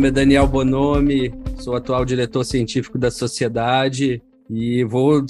nome é Daniel Bonomi, sou atual diretor científico da Sociedade e vou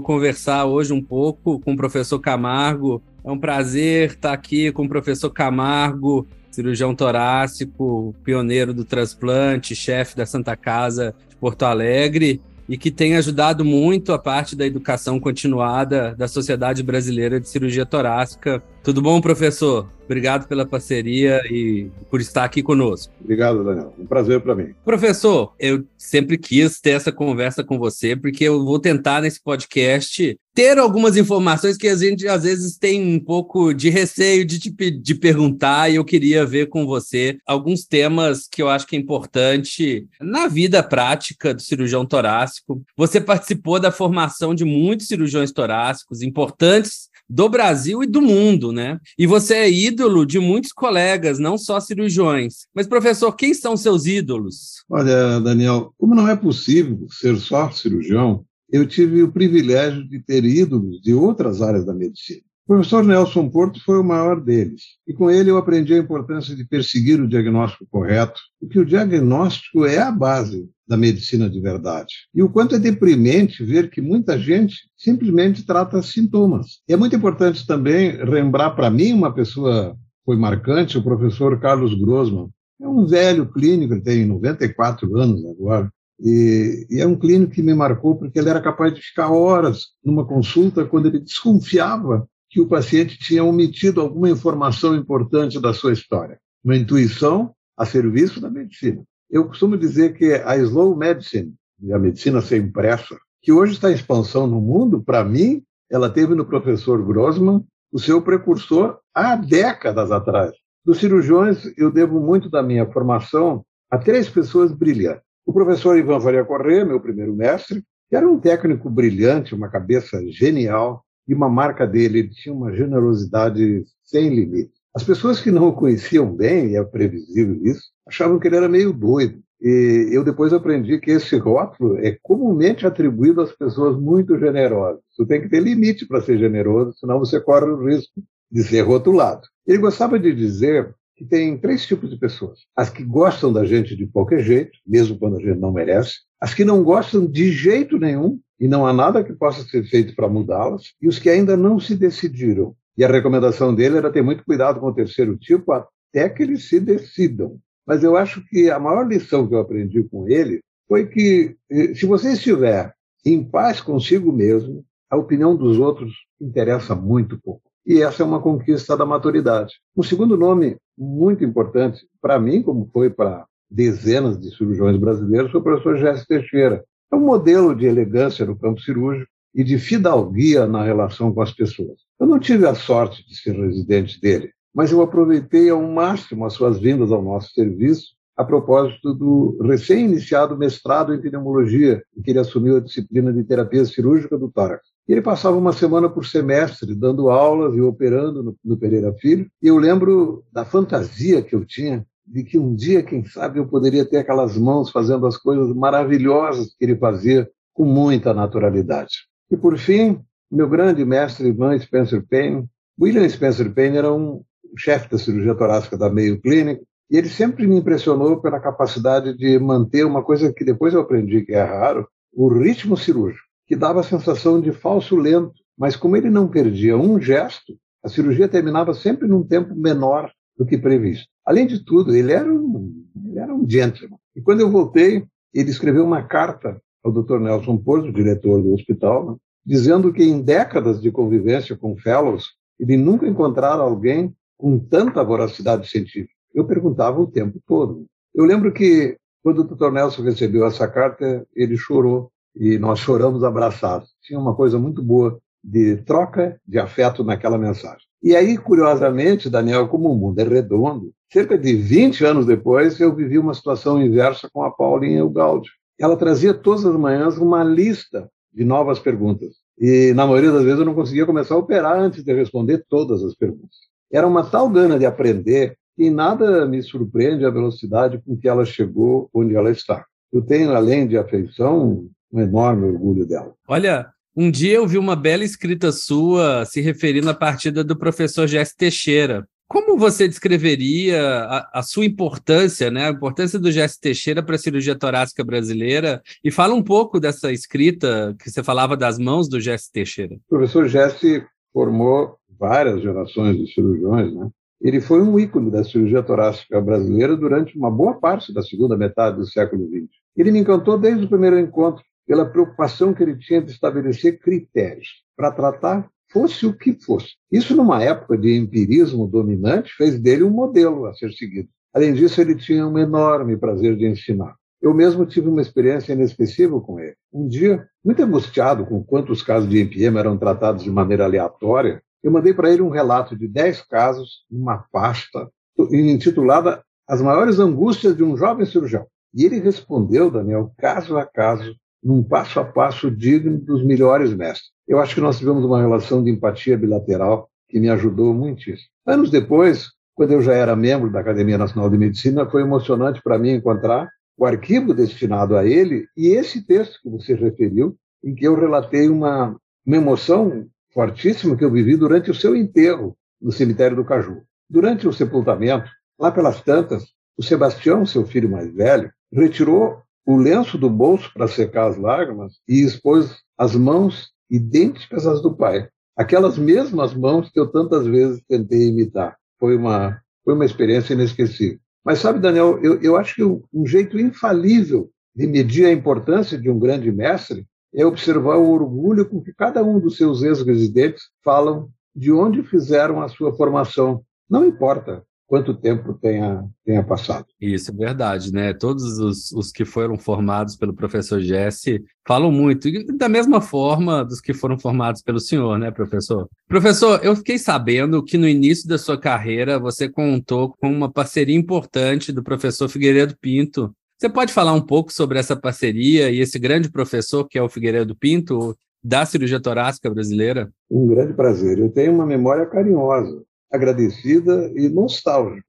conversar hoje um pouco com o professor Camargo. É um prazer estar aqui com o professor Camargo, cirurgião torácico, pioneiro do transplante, chefe da Santa Casa de Porto Alegre e que tem ajudado muito a parte da educação continuada da Sociedade Brasileira de Cirurgia Torácica. Tudo bom, professor? Obrigado pela parceria e por estar aqui conosco. Obrigado, Daniel. Um prazer para mim. Professor, eu sempre quis ter essa conversa com você, porque eu vou tentar, nesse podcast, ter algumas informações que a gente, às vezes, tem um pouco de receio de perguntar, e eu queria ver com você alguns temas que eu acho que é importante na vida prática do cirurgião torácico. Você participou da formação de muitos cirurgiões torácicos importantes do Brasil e do mundo, né? E você é ídolo de muitos colegas, não só cirurgiões. Mas, professor, quem são seus ídolos? Olha, Daniel, como não é possível ser só cirurgião, eu tive o privilégio de ter ídolos de outras áreas da medicina. O professor Nelson Porto foi o maior deles. E com ele eu aprendi a importância de perseguir o diagnóstico correto, porque o diagnóstico é a base da medicina de verdade. E o quanto é deprimente ver que muita gente simplesmente trata sintomas. E é muito importante também lembrar para mim uma pessoa foi marcante, o professor Carlos Grossman. É um velho clínico, ele tem 94 anos agora, e é um clínico que me marcou porque ele era capaz de ficar horas numa consulta quando ele desconfiava que o paciente tinha omitido alguma informação importante da sua história. Uma intuição a serviço da medicina. Eu costumo dizer que a slow medicine, a medicina sem pressa, que hoje está em expansão no mundo, para mim, ela teve no professor Grossman o seu precursor há décadas atrás. Dos cirurgiões, eu devo muito da minha formação a três pessoas brilhantes. O professor Ivan Faria Corrêa, meu primeiro mestre, que era um técnico brilhante, uma cabeça genial, e uma marca dele, ele tinha uma generosidade sem limite. As pessoas que não o conheciam bem, e é previsível isso, achavam que ele era meio doido. E eu depois aprendi que esse rótulo é comumente atribuído às pessoas muito generosas. Você tem que ter limite para ser generoso, senão você corre o risco de ser rotulado. Ele gostava de dizer que tem três tipos de pessoas. As que gostam da gente de qualquer jeito, mesmo quando a gente não merece. As que não gostam de jeito nenhum, e não há nada que possa ser feito para mudá-las, e os que ainda não se decidiram. E a recomendação dele era ter muito cuidado com o terceiro tipo até que eles se decidam. Mas eu acho que a maior lição que eu aprendi com ele foi que, se você estiver em paz consigo mesmo, a opinião dos outros interessa muito pouco. E essa é uma conquista da maturidade. Um segundo nome muito importante para mim, como foi para dezenas de cirurgiões brasileiros, foi o professor Jesse Teixeira. É um modelo de elegância no campo cirúrgico e de fidalguia na relação com as pessoas. Eu não tive a sorte de ser residente dele, mas eu aproveitei ao máximo as suas vindas ao nosso serviço a propósito do recém-iniciado mestrado em pneumologia, em que ele assumiu a disciplina de terapia cirúrgica do tórax. Ele passava uma semana por semestre dando aulas e operando no Pereira Filho, e eu lembro da fantasia que eu tinha de que um dia, quem sabe, eu poderia ter aquelas mãos fazendo as coisas maravilhosas que ele fazia com muita naturalidade. E, por fim, meu grande mestre, Ivan Spencer Payne. William Spencer Payne era um chefe da cirurgia torácica da Mayo Clinic, e ele sempre me impressionou pela capacidade de manter uma coisa que depois eu aprendi que é raro, o ritmo cirúrgico, que dava a sensação de falso lento, mas como ele não perdia um gesto, a cirurgia terminava sempre num tempo menor do que previsto. Além de tudo, ele era um gentleman. E quando eu voltei, ele escreveu uma carta ao Dr. Nelson Porto, diretor do hospital, né, dizendo que em décadas de convivência com fellows, ele nunca encontrara alguém com tanta voracidade científica. Eu perguntava o tempo todo. Eu lembro que quando o Dr. Nelson recebeu essa carta, ele chorou e nós choramos abraçados. Tinha uma coisa muito boa de troca de afeto naquela mensagem. E aí, curiosamente, Daniel, como o mundo é redondo, cerca de 20 anos depois, eu vivi uma situação inversa com a Paulinha e o Gaudio. Ela trazia todas as manhãs uma lista de novas perguntas. E, na maioria das vezes, eu não conseguia começar a operar antes de responder todas as perguntas. Era uma tal gana de aprender que em nada me surpreende a velocidade com que ela chegou onde ela está. Eu tenho, além de afeição, um enorme orgulho dela. Olha, um dia eu vi uma bela escrita sua se referindo à partida do professor Jesse Teixeira. Como você descreveria a sua importância, né? A importância do Jesse Teixeira para a cirurgia torácica brasileira? E fala um pouco dessa escrita que você falava das mãos do Jesse Teixeira. O professor Jesse formou várias gerações de cirurgiões, né? Ele foi um ícone da cirurgia torácica brasileira durante uma boa parte da segunda metade do século XX. Ele me encantou desde o primeiro encontro pela preocupação que ele tinha de estabelecer critérios para tratar fosse o que fosse. Isso, numa época de empirismo dominante, fez dele um modelo a ser seguido. Além disso, ele tinha um enorme prazer de ensinar. Eu mesmo tive uma experiência inesquecível com ele. Um dia, muito angustiado com quantos casos de NPM eram tratados de maneira aleatória, eu mandei para ele um relato de 10 casos, numa pasta, intitulada As Maiores Angústias de um Jovem Cirurgião. E ele respondeu, Daniel, caso a caso, num passo a passo digno dos melhores mestres. Eu acho que nós tivemos uma relação de empatia bilateral que me ajudou muitíssimo. Anos depois, quando eu já era membro da Academia Nacional de Medicina, foi emocionante para mim encontrar o arquivo destinado a ele e esse texto que você referiu, em que eu relatei uma emoção fortíssima que eu vivi durante o seu enterro no cemitério do Caju. Durante o sepultamento, lá pelas tantas, o Sebastião, seu filho mais velho, retirou o lenço do bolso para secar as lágrimas e expôs as mãos idênticas às do pai. Aquelas mesmas mãos que eu tantas vezes tentei imitar. Foi uma experiência inesquecível. Mas sabe, Daniel, eu acho que um jeito infalível de medir a importância de um grande mestre é observar o orgulho com que cada um dos seus ex-residentes falam de onde fizeram a sua formação. Não importa quanto tempo tenha passado. Isso é verdade, né? Todos os que foram formados pelo professor Jesse falam muito, e da mesma forma dos que foram formados pelo senhor, né, professor? Professor, eu fiquei sabendo que no início da sua carreira você contou com uma parceria importante do professor Figueiredo Pinto. Você pode falar um pouco sobre essa parceria e esse grande professor que é o Figueiredo Pinto, da cirurgia torácica brasileira? Um grande prazer. Eu tenho uma memória carinhosa, agradecida e nostálgica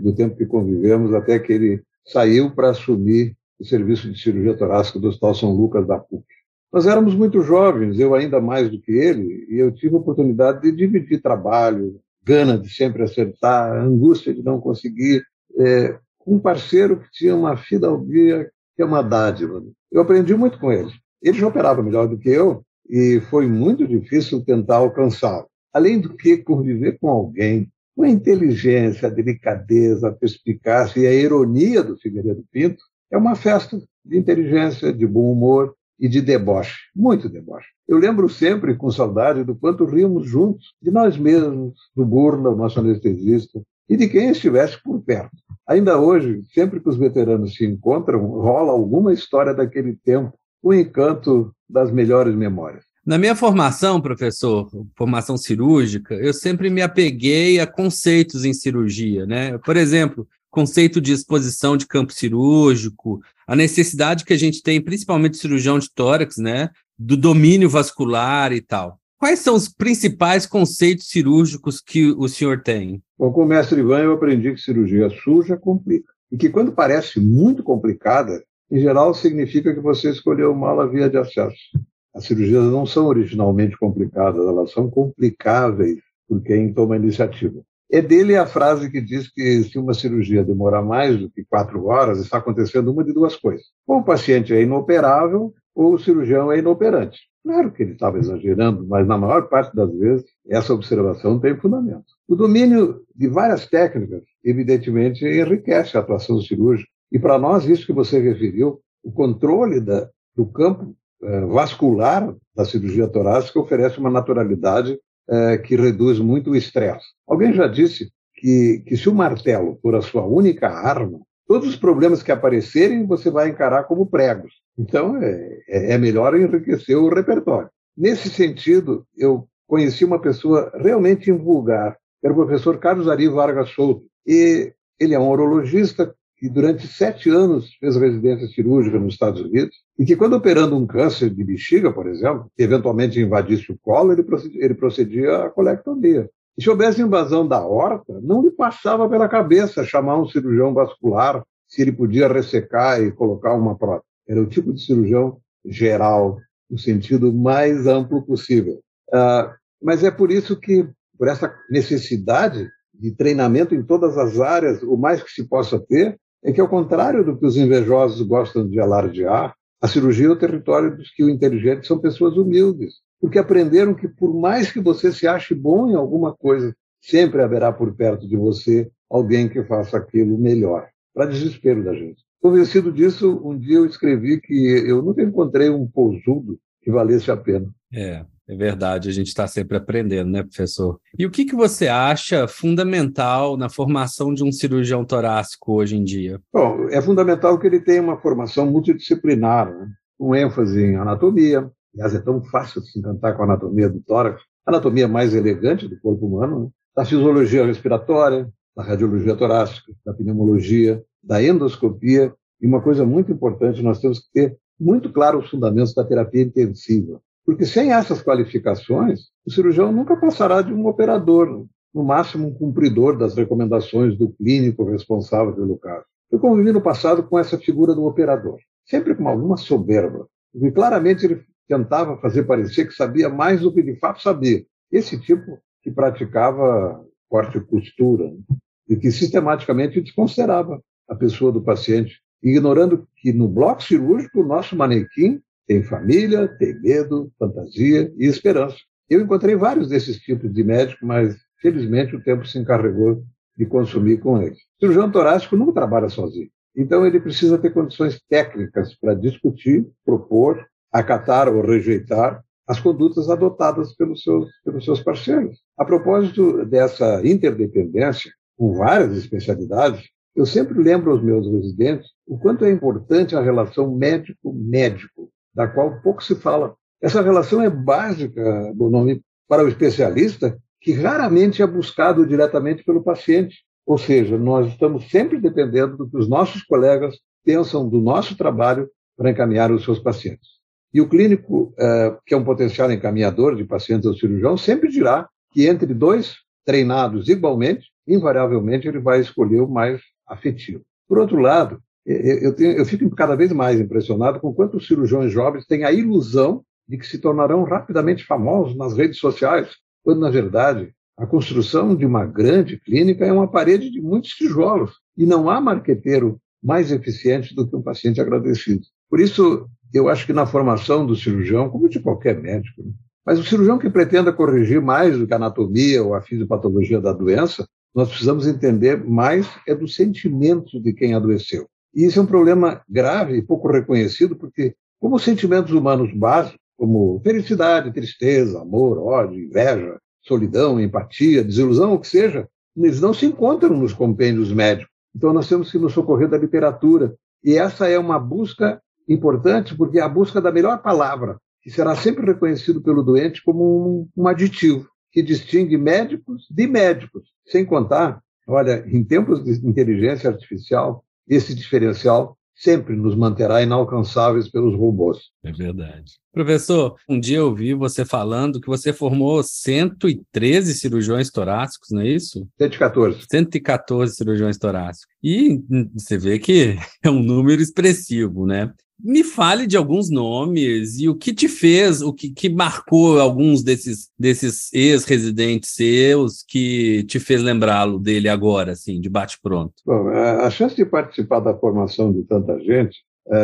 do tempo que convivemos até que ele saiu para assumir o serviço de cirurgia torácica do Hospital São Lucas da PUC. Nós éramos muito jovens, eu ainda mais do que ele, e eu tive a oportunidade de dividir trabalho, gana de sempre acertar, angústia de não conseguir, com um parceiro que tinha uma fidalguia que é uma dádiva. Eu aprendi muito com ele. Ele já operava melhor do que eu e foi muito difícil tentar alcançá-lo. Além do que, conviver com alguém, com a inteligência, a delicadeza, a perspicácia e a ironia do Figueiredo Pinto, é uma festa de inteligência, de bom humor e de deboche, muito deboche. Eu lembro sempre, com saudade, do quanto ríamos juntos, de nós mesmos, do Burla, o nosso anestesista, e de quem estivesse por perto. Ainda hoje, sempre que os veteranos se encontram, rola alguma história daquele tempo, o encanto das melhores memórias. Na minha formação, professor, formação cirúrgica, eu sempre me apeguei a conceitos em cirurgia, né? Por exemplo, conceito de exposição de campo cirúrgico, a necessidade que a gente tem, principalmente cirurgião de tórax, né? Do domínio vascular e tal. Quais são os principais conceitos cirúrgicos que o senhor tem? Bom, com o mestre Ivan, eu aprendi que cirurgia suja complica. E que quando parece muito complicada, em geral significa que você escolheu mal a via de acesso. As cirurgias não são originalmente complicadas, elas são complicáveis por quem toma a iniciativa. É dele a frase que diz que se uma cirurgia demorar mais do que 4 horas, está acontecendo uma de duas coisas. Ou o paciente é inoperável, ou o cirurgião é inoperante. Claro que ele estava exagerando, mas na maior parte das vezes essa observação tem fundamento. O domínio de várias técnicas, evidentemente, enriquece a atuação cirúrgica. E para nós, isso que você referiu, o controle do campo vascular da cirurgia torácica oferece uma naturalidade que reduz muito o estresse. Alguém já disse que se o martelo for a sua única arma, todos os problemas que aparecerem você vai encarar como pregos. Então é melhor enriquecer o repertório. Nesse sentido, eu conheci uma pessoa realmente invulgar, era o professor Carlos Ari Vargas Souto, e ele é um urologista que durante 7 anos fez residência cirúrgica nos Estados Unidos, e que quando operando um câncer de bexiga, por exemplo, que eventualmente invadisse o colo, ele procedia à colectomia. E se houvesse invasão da aorta, não lhe passava pela cabeça chamar um cirurgião vascular se ele podia ressecar e colocar uma prótese. Era o tipo de cirurgião geral, no sentido mais amplo possível. Mas é por isso que, por essa necessidade de treinamento em todas as áreas, o mais que se possa ter, é que, ao contrário do que os invejosos gostam de alardear, a cirurgia é o território dos que o inteligente são pessoas humildes, porque aprenderam que, por mais que você se ache bom em alguma coisa, sempre haverá por perto de você alguém que faça aquilo melhor, para desespero da gente. Convencido disso, um dia eu escrevi que eu nunca encontrei um pousudo que valesse a pena. É verdade, a gente está sempre aprendendo, né, professor? E o que você acha fundamental na formação de um cirurgião torácico hoje em dia? Bom, é fundamental que ele tenha uma formação multidisciplinar, né? Com ênfase em anatomia. Aliás, é tão fácil se encantar com a anatomia do tórax, a anatomia mais elegante do corpo humano, né? Da fisiologia respiratória, da radiologia torácica, da pneumologia, da endoscopia. E uma coisa muito importante, nós temos que ter muito claro os fundamentos da terapia intensiva. Porque sem essas qualificações, o cirurgião nunca passará de um operador, no máximo um cumpridor das recomendações do clínico responsável pelo caso. Eu convivi no passado com essa figura do operador, sempre com alguma soberba, e claramente ele tentava fazer parecer que sabia mais do que de fato sabia. Esse tipo que praticava corte e costura, né? E que sistematicamente desconsiderava a pessoa do paciente, ignorando que no bloco cirúrgico o nosso manequim tem família, tem medo, fantasia e esperança. Eu encontrei vários desses tipos de médico, mas, felizmente, o tempo se encarregou de consumir com eles. O cirurgião torácico nunca trabalha sozinho. Então, ele precisa ter condições técnicas para discutir, propor, acatar ou rejeitar as condutas adotadas pelos seus parceiros. A propósito dessa interdependência, com várias especialidades, eu sempre lembro aos meus residentes o quanto é importante a relação médico-médico, da qual pouco se fala. Essa relação é básica, Bonomi, para o especialista, que raramente é buscado diretamente pelo paciente. Ou seja, nós estamos sempre dependendo do que os nossos colegas pensam do nosso trabalho para encaminhar os seus pacientes. E o clínico, que é um potencial encaminhador de pacientes ao cirurgião, sempre dirá que entre dois treinados igualmente, invariavelmente ele vai escolher o mais afetivo. Por outro lado, eu fico cada vez mais impressionado com quantos cirurgiões jovens têm a ilusão de que se tornarão rapidamente famosos nas redes sociais, quando, na verdade, a construção de uma grande clínica é uma parede de muitos tijolos e não há marqueteiro mais eficiente do que um paciente agradecido. Por isso, eu acho que na formação do cirurgião, como de qualquer médico, né? Mas o cirurgião que pretenda corrigir mais do que a anatomia ou a fisiopatologia da doença, nós precisamos entender mais é do sentimento de quem adoeceu. E isso é um problema grave e pouco reconhecido, porque como os sentimentos humanos básicos, como felicidade, tristeza, amor, ódio, inveja, solidão, empatia, desilusão, o que seja, eles não se encontram nos compêndios médicos. Então nós temos que nos socorrer da literatura. E essa é uma busca importante, porque é a busca da melhor palavra, que será sempre reconhecido pelo doente como um aditivo, que distingue médicos de médicos. Sem contar, olha, em tempos de inteligência artificial, esse diferencial sempre nos manterá inalcançáveis pelos robôs. É verdade. Professor, um dia eu vi você falando que você formou 113 cirurgiões torácicos, não é isso? 114. 114 cirurgiões torácicos. E você vê que é um número expressivo, né? Me fale de alguns nomes e o que te fez, o que marcou alguns desses ex-residentes seus que te fez lembrá-lo dele agora, assim, de bate-pronto. Bom, a chance de participar da formação de tanta gente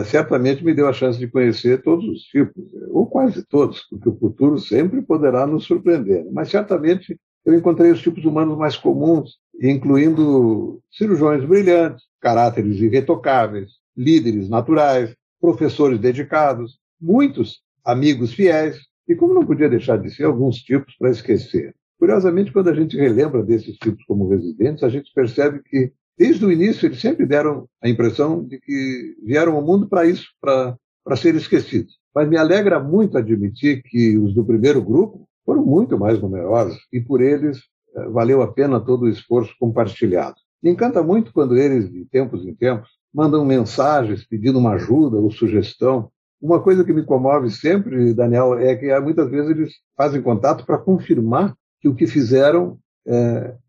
certamente me deu a chance de conhecer todos os tipos, ou quase todos, porque o futuro sempre poderá nos surpreender. Mas certamente eu encontrei os tipos humanos mais comuns, incluindo cirurgiões brilhantes, caráteres irretocáveis, líderes naturais, professores dedicados, muitos amigos fiéis, e como não podia deixar de ser, alguns tipos para esquecer. Curiosamente, quando a gente relembra desses tipos como residentes, a gente percebe que, desde o início, eles sempre deram a impressão de que vieram ao mundo para isso, para serem esquecidos. Mas me alegra muito admitir que os do primeiro grupo foram muito mais numerosos, e por eles valeu a pena todo o esforço compartilhado. Me encanta muito quando eles, de tempos em tempos, mandam mensagens pedindo uma ajuda ou sugestão. Uma coisa que me comove sempre, Daniel, é que muitas vezes eles fazem contato para confirmar que o que fizeram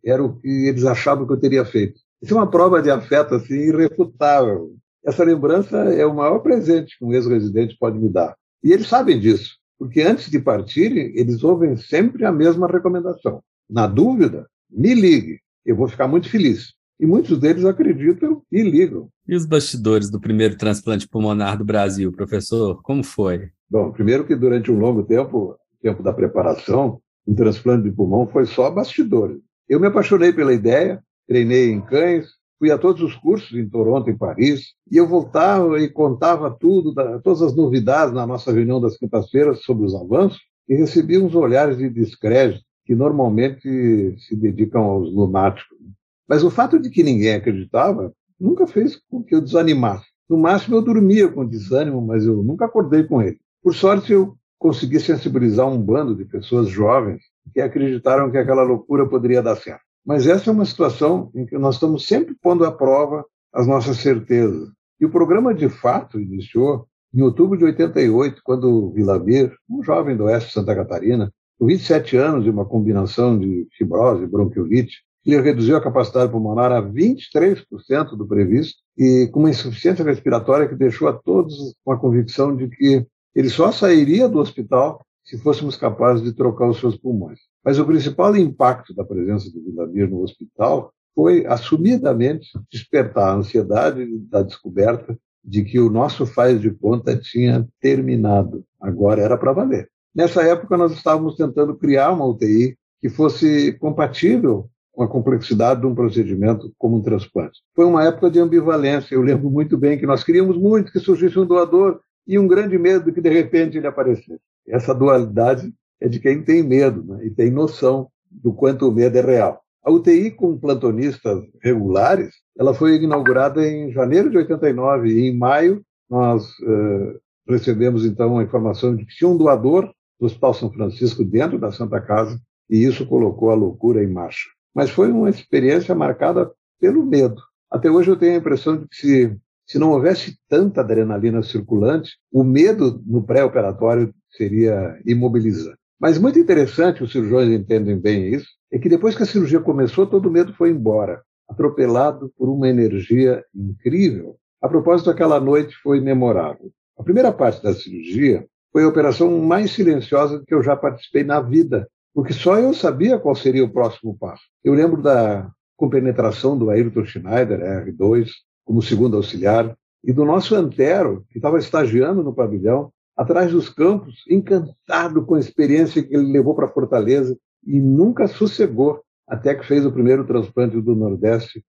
era o que eles achavam que eu teria feito. Isso é uma prova de afeto assim irrefutável. Essa lembrança é o maior presente que um ex-residente pode me dar. E eles sabem disso, porque antes de partirem, eles ouvem sempre a mesma recomendação. Na dúvida, me ligue. eu vou ficar muito feliz. E muitos deles acreditam e ligam. E os bastidores do primeiro transplante pulmonar do Brasil, professor, como foi? Bom, primeiro que durante um longo tempo, tempo da preparação, um transplante de pulmão foi só bastidores. Eu me apaixonei pela ideia, treinei em cães, fui a todos os cursos em Toronto, em Paris, e eu voltava e contava tudo, todas as novidades na nossa reunião das quintas-feiras sobre os avanços, e recebi uns olhares de descrédito que normalmente se dedicam aos lunáticos. Mas o fato de que ninguém acreditava nunca fez com que eu desanimasse. No máximo, eu dormia com desânimo, mas eu nunca acordei com ele. Por sorte, eu consegui sensibilizar um bando de pessoas jovens que acreditaram que aquela loucura poderia dar certo. Mas essa é uma situação em que nós estamos sempre pondo à prova as nossas certezas. E o programa, de fato, iniciou em outubro de 88, quando o Vladimir, um jovem do oeste de Santa Catarina, com 27 anos e uma combinação de fibrose e bronquiolite, ele reduziu a capacidade pulmonar a 23% do previsto e com uma insuficiência respiratória que deixou a todos com a convicção de que ele só sairia do hospital se fôssemos capazes de trocar os seus pulmões. Mas o principal impacto da presença do Vladimir no hospital foi, assumidamente, despertar a ansiedade da descoberta de que o nosso faz de conta tinha terminado. Agora era para valer. Nessa época, nós estávamos tentando criar uma UTI que fosse compatível com a complexidade de um procedimento como um transplante. Foi uma época de ambivalência. Eu lembro muito bem que nós queríamos muito que surgisse um doador e um grande medo de que, de repente, ele aparecesse. Essa dualidade é de quem tem medo, né? E tem noção do quanto o medo é real. A UTI com plantonistas regulares, ela foi inaugurada em janeiro de 89 e em maio nós recebemos, então, a informação de que tinha um doador do Hospital São Francisco dentro da Santa Casa e isso colocou a loucura em marcha. Mas foi uma experiência marcada pelo medo. Até hoje eu tenho a impressão de que se não houvesse tanta adrenalina circulante, o medo no pré-operatório seria imobilizante. Mas muito interessante, os cirurgiões entendem bem isso, é que depois que a cirurgia começou, todo o medo foi embora, atropelado por uma energia incrível. A propósito, aquela noite foi memorável. A primeira parte da cirurgia foi a operação mais silenciosa que eu já participei na vida, porque só eu sabia qual seria o próximo passo. Eu lembro da compenetração do Ayrton Schneider, R2, como segundo auxiliar, e do nosso antero, que estava estagiando no pavilhão, atrás dos campos, encantado com a experiência que ele levou para Fortaleza e nunca sossegou, até que fez o primeiro transplante do Nordeste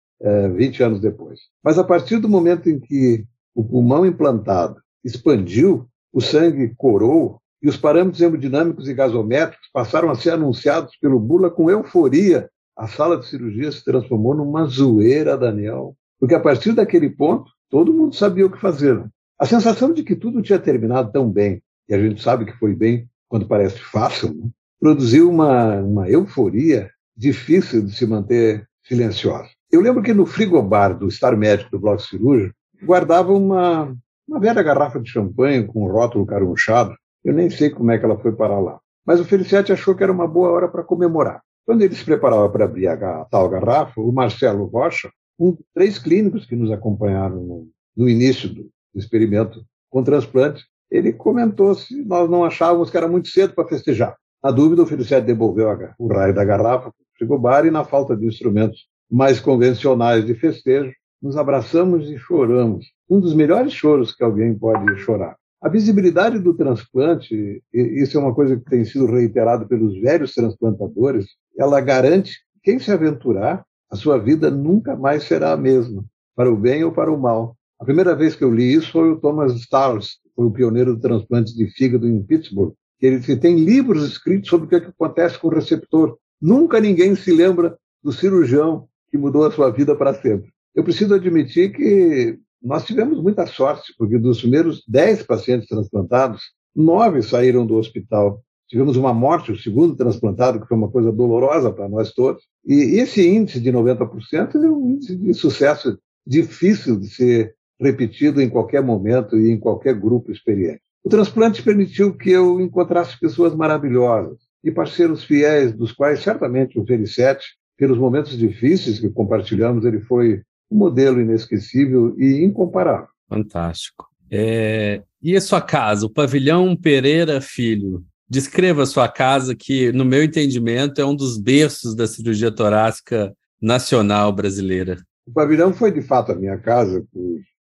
20 anos depois. Mas a partir do momento em que o pulmão implantado expandiu, o sangue corou, e os parâmetros hemodinâmicos e gasométricos passaram a ser anunciados pelo Bula com euforia. A sala de cirurgia se transformou numa zoeira, Daniel, porque a partir daquele ponto, todo mundo sabia o que fazer. A sensação de que tudo tinha terminado tão bem, e a gente sabe que foi bem quando parece fácil, né? Produziu uma euforia difícil de se manter silenciosa. Eu lembro que no frigobar do Star Médico do Bloco Cirúrgico, guardava uma velha garrafa de champanhe com um rótulo carunchado. Eu nem sei como é que ela foi parar lá. Mas o Felicetti achou que era uma boa hora para comemorar. Quando ele se preparava para abrir a tal garrafa, o Marcelo Rocha, um dos 3 clínicos que nos acompanharam no início do experimento com transplante, ele comentou se nós não achávamos que era muito cedo para festejar. Na dúvida, o Felicetti devolveu o raio da garrafa para o frigobar e, na falta de instrumentos mais convencionais de festejo, nos abraçamos e choramos. Um dos melhores choros que alguém pode chorar. A visibilidade do transplante, isso é uma coisa que tem sido reiterado pelos velhos transplantadores, ela garante que quem se aventurar, a sua vida nunca mais será a mesma, para o bem ou para o mal. A primeira vez que eu li isso foi o Thomas Starrs, foi o pioneiro do transplante de fígado em Pittsburgh, que ele tem livros escritos sobre o que acontece com o receptor. Nunca ninguém se lembra do cirurgião que mudou a sua vida para sempre. Eu preciso admitir que nós tivemos muita sorte, porque dos primeiros 10 pacientes transplantados, 9 saíram do hospital. Tivemos uma morte, o segundo transplantado, que foi uma coisa dolorosa para nós todos. E esse índice de 90% é um índice de sucesso difícil de ser repetido em qualquer momento e em qualquer grupo experiente. O transplante permitiu que eu encontrasse pessoas maravilhosas e parceiros fiéis, dos quais certamente o Felicetti, pelos momentos difíceis que compartilhamos, ele foi um modelo inesquecível e incomparável. Fantástico. E a sua casa, o Pavilhão Pereira Filho? Descreva a sua casa, que, no meu entendimento, é um dos berços da cirurgia torácica nacional brasileira? O pavilhão foi, de fato, a minha casa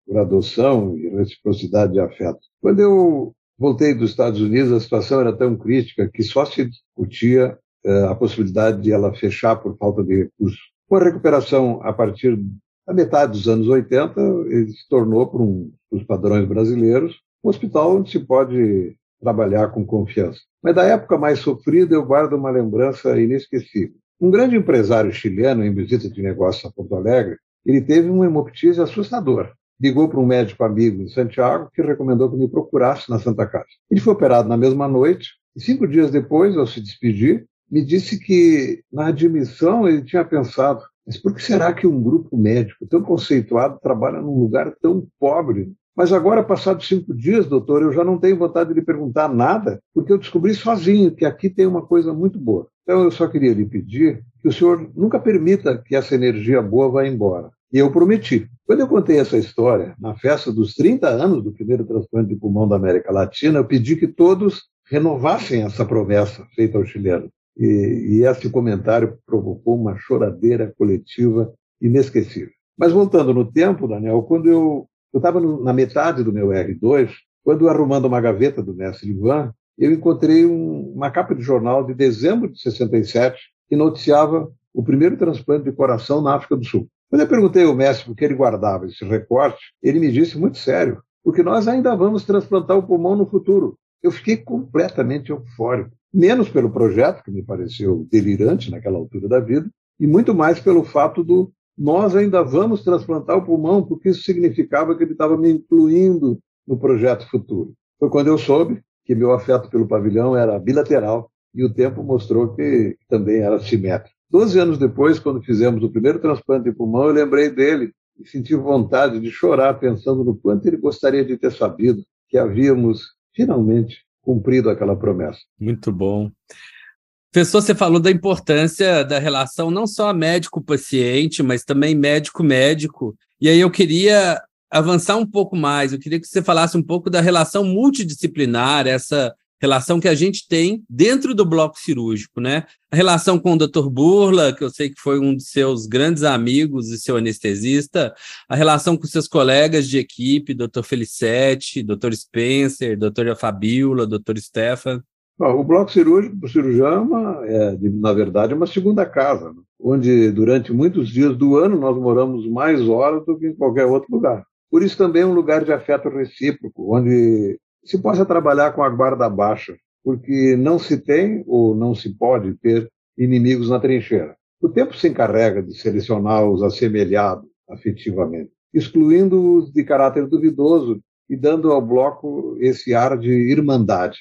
por adoção e reciprocidade de afeto. Quando eu voltei dos Estados Unidos, a situação era tão crítica que só se discutia a possibilidade de ela fechar por falta de recursos. Com a recuperação a partir da metade dos anos 80, ele se tornou, por os padrões brasileiros, um hospital onde se pode trabalhar com confiança. Mas da época mais sofrida, eu guardo uma lembrança inesquecível. Um grande empresário chileno, em visita de negócios a Porto Alegre, ele teve uma hemoptise assustadora. Ligou para um médico amigo em Santiago, que recomendou que me procurasse na Santa Casa. Ele foi operado na mesma noite, e 5 dias depois, ao se despedir, me disse que, na admissão, ele tinha pensado: mas por que será que um grupo médico tão conceituado trabalha num lugar tão pobre? Mas agora, passados 5 dias, doutor, eu já não tenho vontade de lhe perguntar nada, porque eu descobri sozinho que aqui tem uma coisa muito boa. Então, eu só queria lhe pedir que o senhor nunca permita que essa energia boa vá embora. E eu prometi. Quando eu contei essa história, na festa dos 30 anos do primeiro transplante de pulmão da América Latina, eu pedi que todos renovassem essa promessa feita ao chileno. E esse comentário provocou uma choradeira coletiva inesquecível. Mas voltando no tempo, Daniel, quando eu estava na metade do meu R2, quando arrumando uma gaveta do mestre Ivan, eu encontrei uma capa de jornal de dezembro de 67 que noticiava o primeiro transplante de coração na África do Sul. Quando eu perguntei ao mestre por que ele guardava esse recorte, ele me disse muito sério: porque nós ainda vamos transplantar o pulmão no futuro. Eu fiquei completamente eufórico, menos pelo projeto, que me pareceu delirante naquela altura da vida, e muito mais pelo fato do nós ainda vamos transplantar o pulmão, porque isso significava que ele estava me incluindo no projeto futuro. Foi quando eu soube que meu afeto pelo pavilhão era bilateral e o tempo mostrou que também era simétrico. 12 anos depois, quando fizemos o primeiro transplante de pulmão, eu lembrei dele e senti vontade de chorar pensando no quanto ele gostaria de ter sabido que havíamos finalmente cumprido aquela promessa. Muito bom. Professor, você falou da importância da relação não só médico-paciente, mas também médico-médico. E aí eu queria avançar um pouco mais, eu queria que você falasse um pouco da relação multidisciplinar, essa relação que a gente tem dentro do bloco cirúrgico, né? A relação com o Dr. Burla, que eu sei que foi um dos seus grandes amigos e seu anestesista, a relação com seus colegas de equipe, Dr. Felicetti, Dr. Spencer, Dra. Fabiola, Dr. Stefan. Bom, o bloco cirúrgico, o cirurgião, na verdade, é uma segunda casa, né? Onde durante muitos dias do ano nós moramos mais horas do que em qualquer outro lugar. Por isso também é um lugar de afeto recíproco, onde se possa trabalhar com a guarda baixa, porque não se tem ou não se pode ter inimigos na trincheira. O tempo se encarrega de selecionar os assemelhados afetivamente, excluindo-os de caráter duvidoso e dando ao bloco esse ar de irmandade.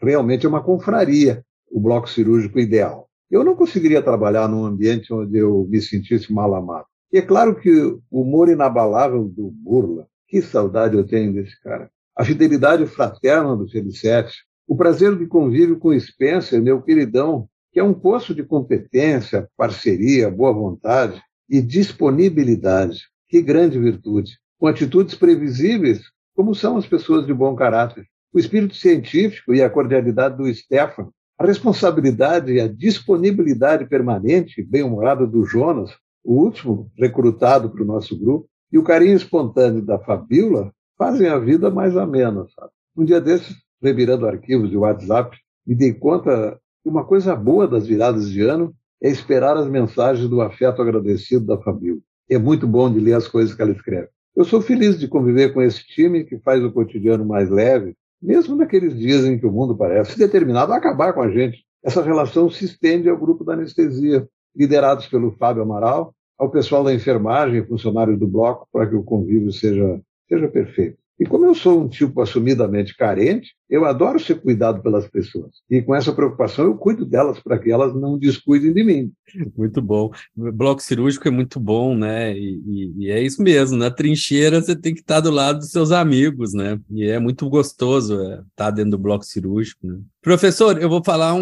Realmente é uma confraria, o bloco cirúrgico ideal. Eu não conseguiria trabalhar num ambiente onde eu me sentisse mal amado. E é claro que o humor inabalável do Burla, que saudade eu tenho desse cara, a fidelidade fraterna do Felicetti, o prazer de convívio com Spencer, meu queridão, que é um poço de competência, parceria, boa vontade e disponibilidade. Que grande virtude! Com atitudes previsíveis, como são as pessoas de bom caráter. O espírito científico e a cordialidade do Stefan, a responsabilidade e a disponibilidade permanente, bem-humorada do Jonas, o último recrutado para o nosso grupo, e o carinho espontâneo da Fabiola, fazem a vida mais amena, sabe? Um dia desses, revirando arquivos de WhatsApp, me dei conta que uma coisa boa das viradas de ano é esperar as mensagens do afeto agradecido da Fabiola. É muito bom de ler as coisas que ela escreve. Eu sou feliz de conviver com esse time que faz o cotidiano mais leve, mesmo naqueles dias em que o mundo parece determinado a acabar com a gente. Essa relação se estende ao grupo da anestesia, liderados pelo Fábio Amaral, ao pessoal da enfermagem, funcionários do bloco, para que o convívio seja perfeito. E como eu sou um tipo assumidamente carente, eu adoro ser cuidado pelas pessoas. E com essa preocupação eu cuido delas para que elas não descuidem de mim. Muito bom. O bloco cirúrgico é muito bom, né? E é isso mesmo. Na trincheira você tem que estar do lado dos seus amigos, né? E é muito gostoso estar dentro do bloco cirúrgico, né? Professor, eu vou falar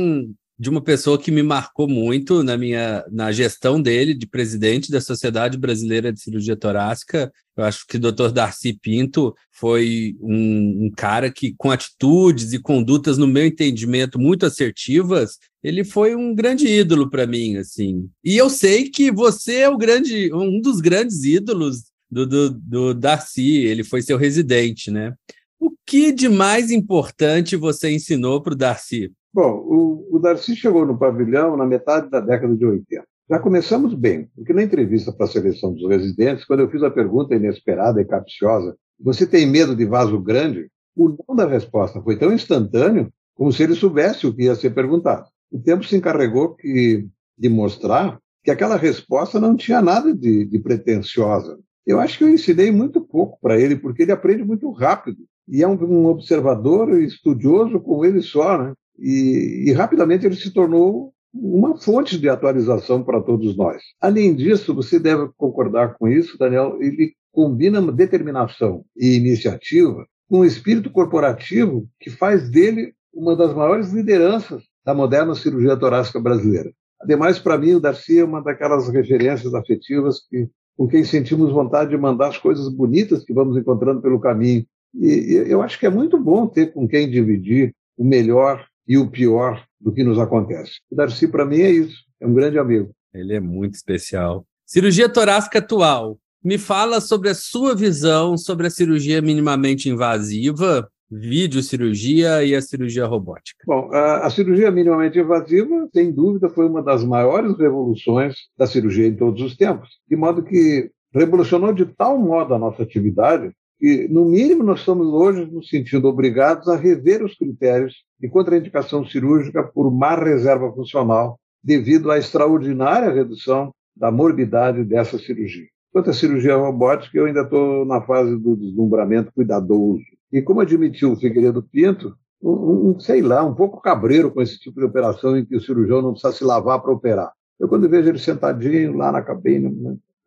de uma pessoa que me marcou muito na gestão dele, de presidente da Sociedade Brasileira de Cirurgia Torácica. Eu acho que o doutor Darcy Pinto foi um cara que, com atitudes e condutas, no meu entendimento, muito assertivas, ele foi um grande ídolo para mim, assim. E eu sei que você é o grande, um dos grandes ídolos do Darcy, ele foi seu residente, né? O que de mais importante você ensinou para o Darcy? Bom, o Darcy chegou no pavilhão na metade da década de 80. Já começamos bem, porque na entrevista para a seleção dos residentes, quando eu fiz a pergunta inesperada e capciosa, você tem medo de vaso grande? O não da resposta foi tão instantâneo como se ele soubesse o que ia ser perguntado. O tempo se encarregou de mostrar que aquela resposta não tinha nada de pretensiosa. Eu acho que eu ensinei muito pouco para ele, porque ele aprende muito rápido. E é um observador estudioso com ele só, né? E rapidamente ele se tornou uma fonte de atualização para todos nós. Além disso, você deve concordar com isso, Daniel, ele combina determinação e iniciativa com um espírito corporativo que faz dele uma das maiores lideranças da moderna cirurgia torácica brasileira. Ademais, para mim, o Darcy é uma daquelas referências afetivas com quem sentimos vontade de mandar as coisas bonitas que vamos encontrando pelo caminho. E eu acho que é muito bom ter com quem dividir o melhor e o pior do que nos acontece. O Darcy, para mim, é isso. É um grande amigo. Ele é muito especial. Cirurgia torácica atual. Me fala sobre a sua visão sobre a cirurgia minimamente invasiva, videocirurgia e a cirurgia robótica. Bom, a cirurgia minimamente invasiva, sem dúvida, foi uma das maiores revoluções da cirurgia em todos os tempos, de modo que revolucionou de tal modo a nossa atividade que, no mínimo, nós estamos hoje nos sentindo obrigados a rever os critérios de contraindicação cirúrgica por má reserva funcional devido à extraordinária redução da morbidade dessa cirurgia. Quanto à cirurgia robótica, eu ainda estou na fase do deslumbramento cuidadoso. E como admitiu o Figueiredo Pinto, um pouco cabreiro com esse tipo de operação em que o cirurgião não precisa se lavar para operar. Eu, quando vejo ele sentadinho lá na cabine,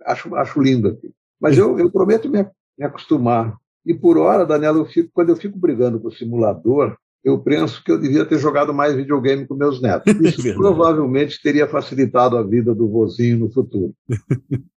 acho lindo aqui. Mas eu prometo me acostumar. E por hora, Daniela, quando eu fico brigando com o simulador, eu penso que eu devia ter jogado mais videogame com meus netos. Isso provavelmente teria facilitado a vida do vozinho no futuro.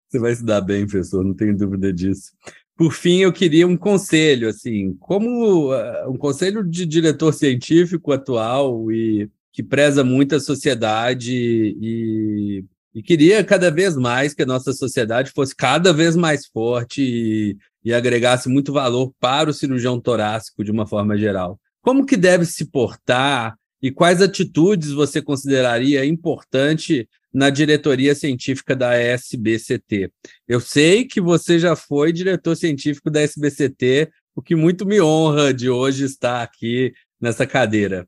Você vai se dar bem, professor, não tenho dúvida disso. Por fim, eu queria um conselho, assim, como um conselho de diretor científico atual e que preza muito a sociedade e queria cada vez mais que a nossa sociedade fosse cada vez mais forte e agregasse muito valor para o cirurgião torácico de uma forma geral. Como que deve se portar e quais atitudes você consideraria importante na diretoria científica da SBCT. Eu sei que você já foi diretor científico da SBCT, o que muito me honra de hoje estar aqui nessa cadeira.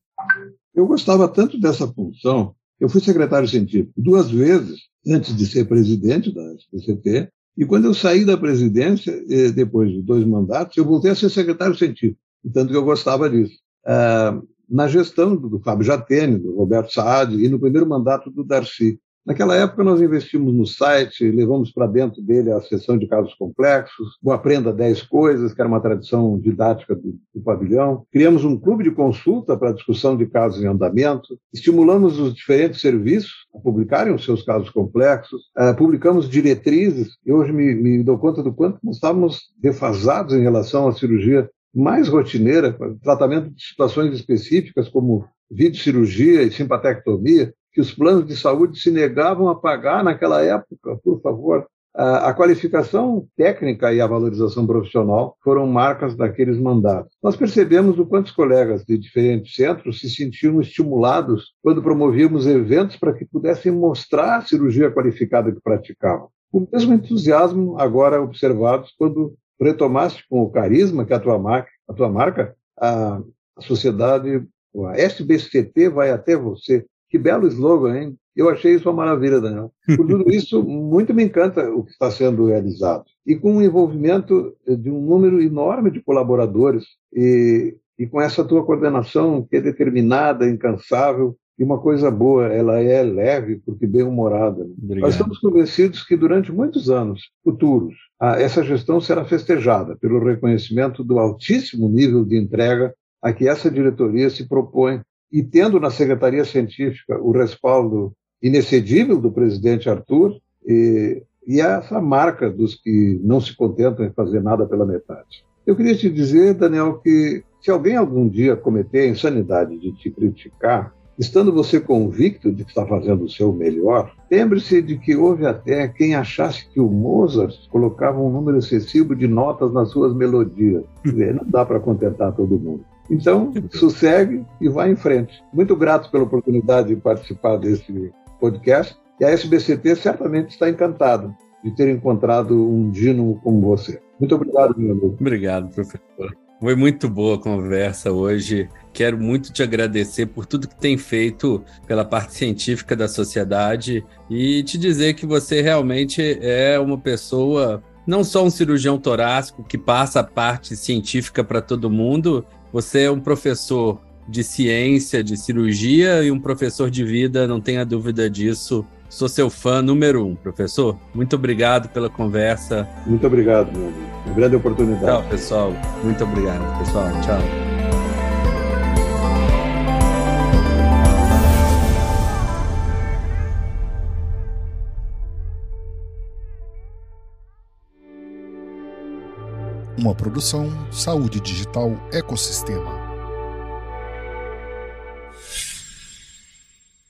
Eu gostava tanto dessa função, eu fui secretário científico 2 vezes antes de ser presidente da SBCT, e quando eu saí da presidência, depois de 2 mandatos, eu voltei a ser secretário científico, tanto que eu gostava disso. Na gestão do Fábio Jatene, do Roberto Saad e no primeiro mandato do Darcy. Naquela época, nós investimos no site, levamos para dentro dele a seção de casos complexos, o Aprenda 10 Coisas, que era uma tradição didática do pavilhão. Criamos um clube de consulta para discussão de casos em andamento. Estimulamos os diferentes serviços a publicarem os seus casos complexos. Publicamos diretrizes. E hoje me dou conta do quanto nós estávamos defasados em relação à cirurgia mais rotineira, tratamento de situações específicas como videocirurgia e simpatectomia, que os planos de saúde se negavam a pagar naquela época, por favor. A qualificação técnica e a valorização profissional foram marcas daqueles mandatos. Nós percebemos o quanto os colegas de diferentes centros se sentiam estimulados quando promovíamos eventos para que pudessem mostrar a cirurgia qualificada que praticavam. O mesmo entusiasmo agora é observado quando retomaste com o carisma que a tua marca, a sociedade, a SBCT vai até você. Que belo slogan, hein? Eu achei isso uma maravilha, Daniel. Por tudo isso, muito me encanta o que está sendo realizado. E com o envolvimento de um número enorme de colaboradores e com essa tua coordenação que é determinada, incansável, e uma coisa boa, ela é leve porque bem-humorada. Obrigado. Nós estamos convencidos que durante muitos anos futuros, essa gestão será festejada pelo reconhecimento do altíssimo nível de entrega a que essa diretoria se propõe e tendo na Secretaria Científica o respaldo inexcedível do presidente Arthur e essa marca dos que não se contentam em fazer nada pela metade. Eu queria te dizer, Daniel, que se alguém algum dia cometer a insanidade de te criticar, Estando você convicto de que está fazendo o seu melhor, lembre-se de que houve até quem achasse que o Mozart colocava um número excessivo de notas nas suas melodias. Não dá para contentar todo mundo. Então, sossegue e vá em frente. Muito grato pela oportunidade de participar desse podcast. E a SBCT certamente está encantada de ter encontrado um dínamo como você. Muito obrigado, meu amigo. Obrigado, professor. Foi muito boa a conversa hoje. Quero muito te agradecer por tudo que tem feito pela parte científica da sociedade e te dizer que você realmente é uma pessoa, não só um cirurgião torácico que passa a parte científica para todo mundo, você é um professor de ciência, de cirurgia e um professor de vida, não tenha dúvida disso. Sou seu fã número 1, professor. Muito obrigado pela conversa. Muito obrigado, meu amigo. Uma grande oportunidade. Tchau, pessoal. Muito obrigado, pessoal. Tchau. Uma produção Saúde Digital Ecossistema.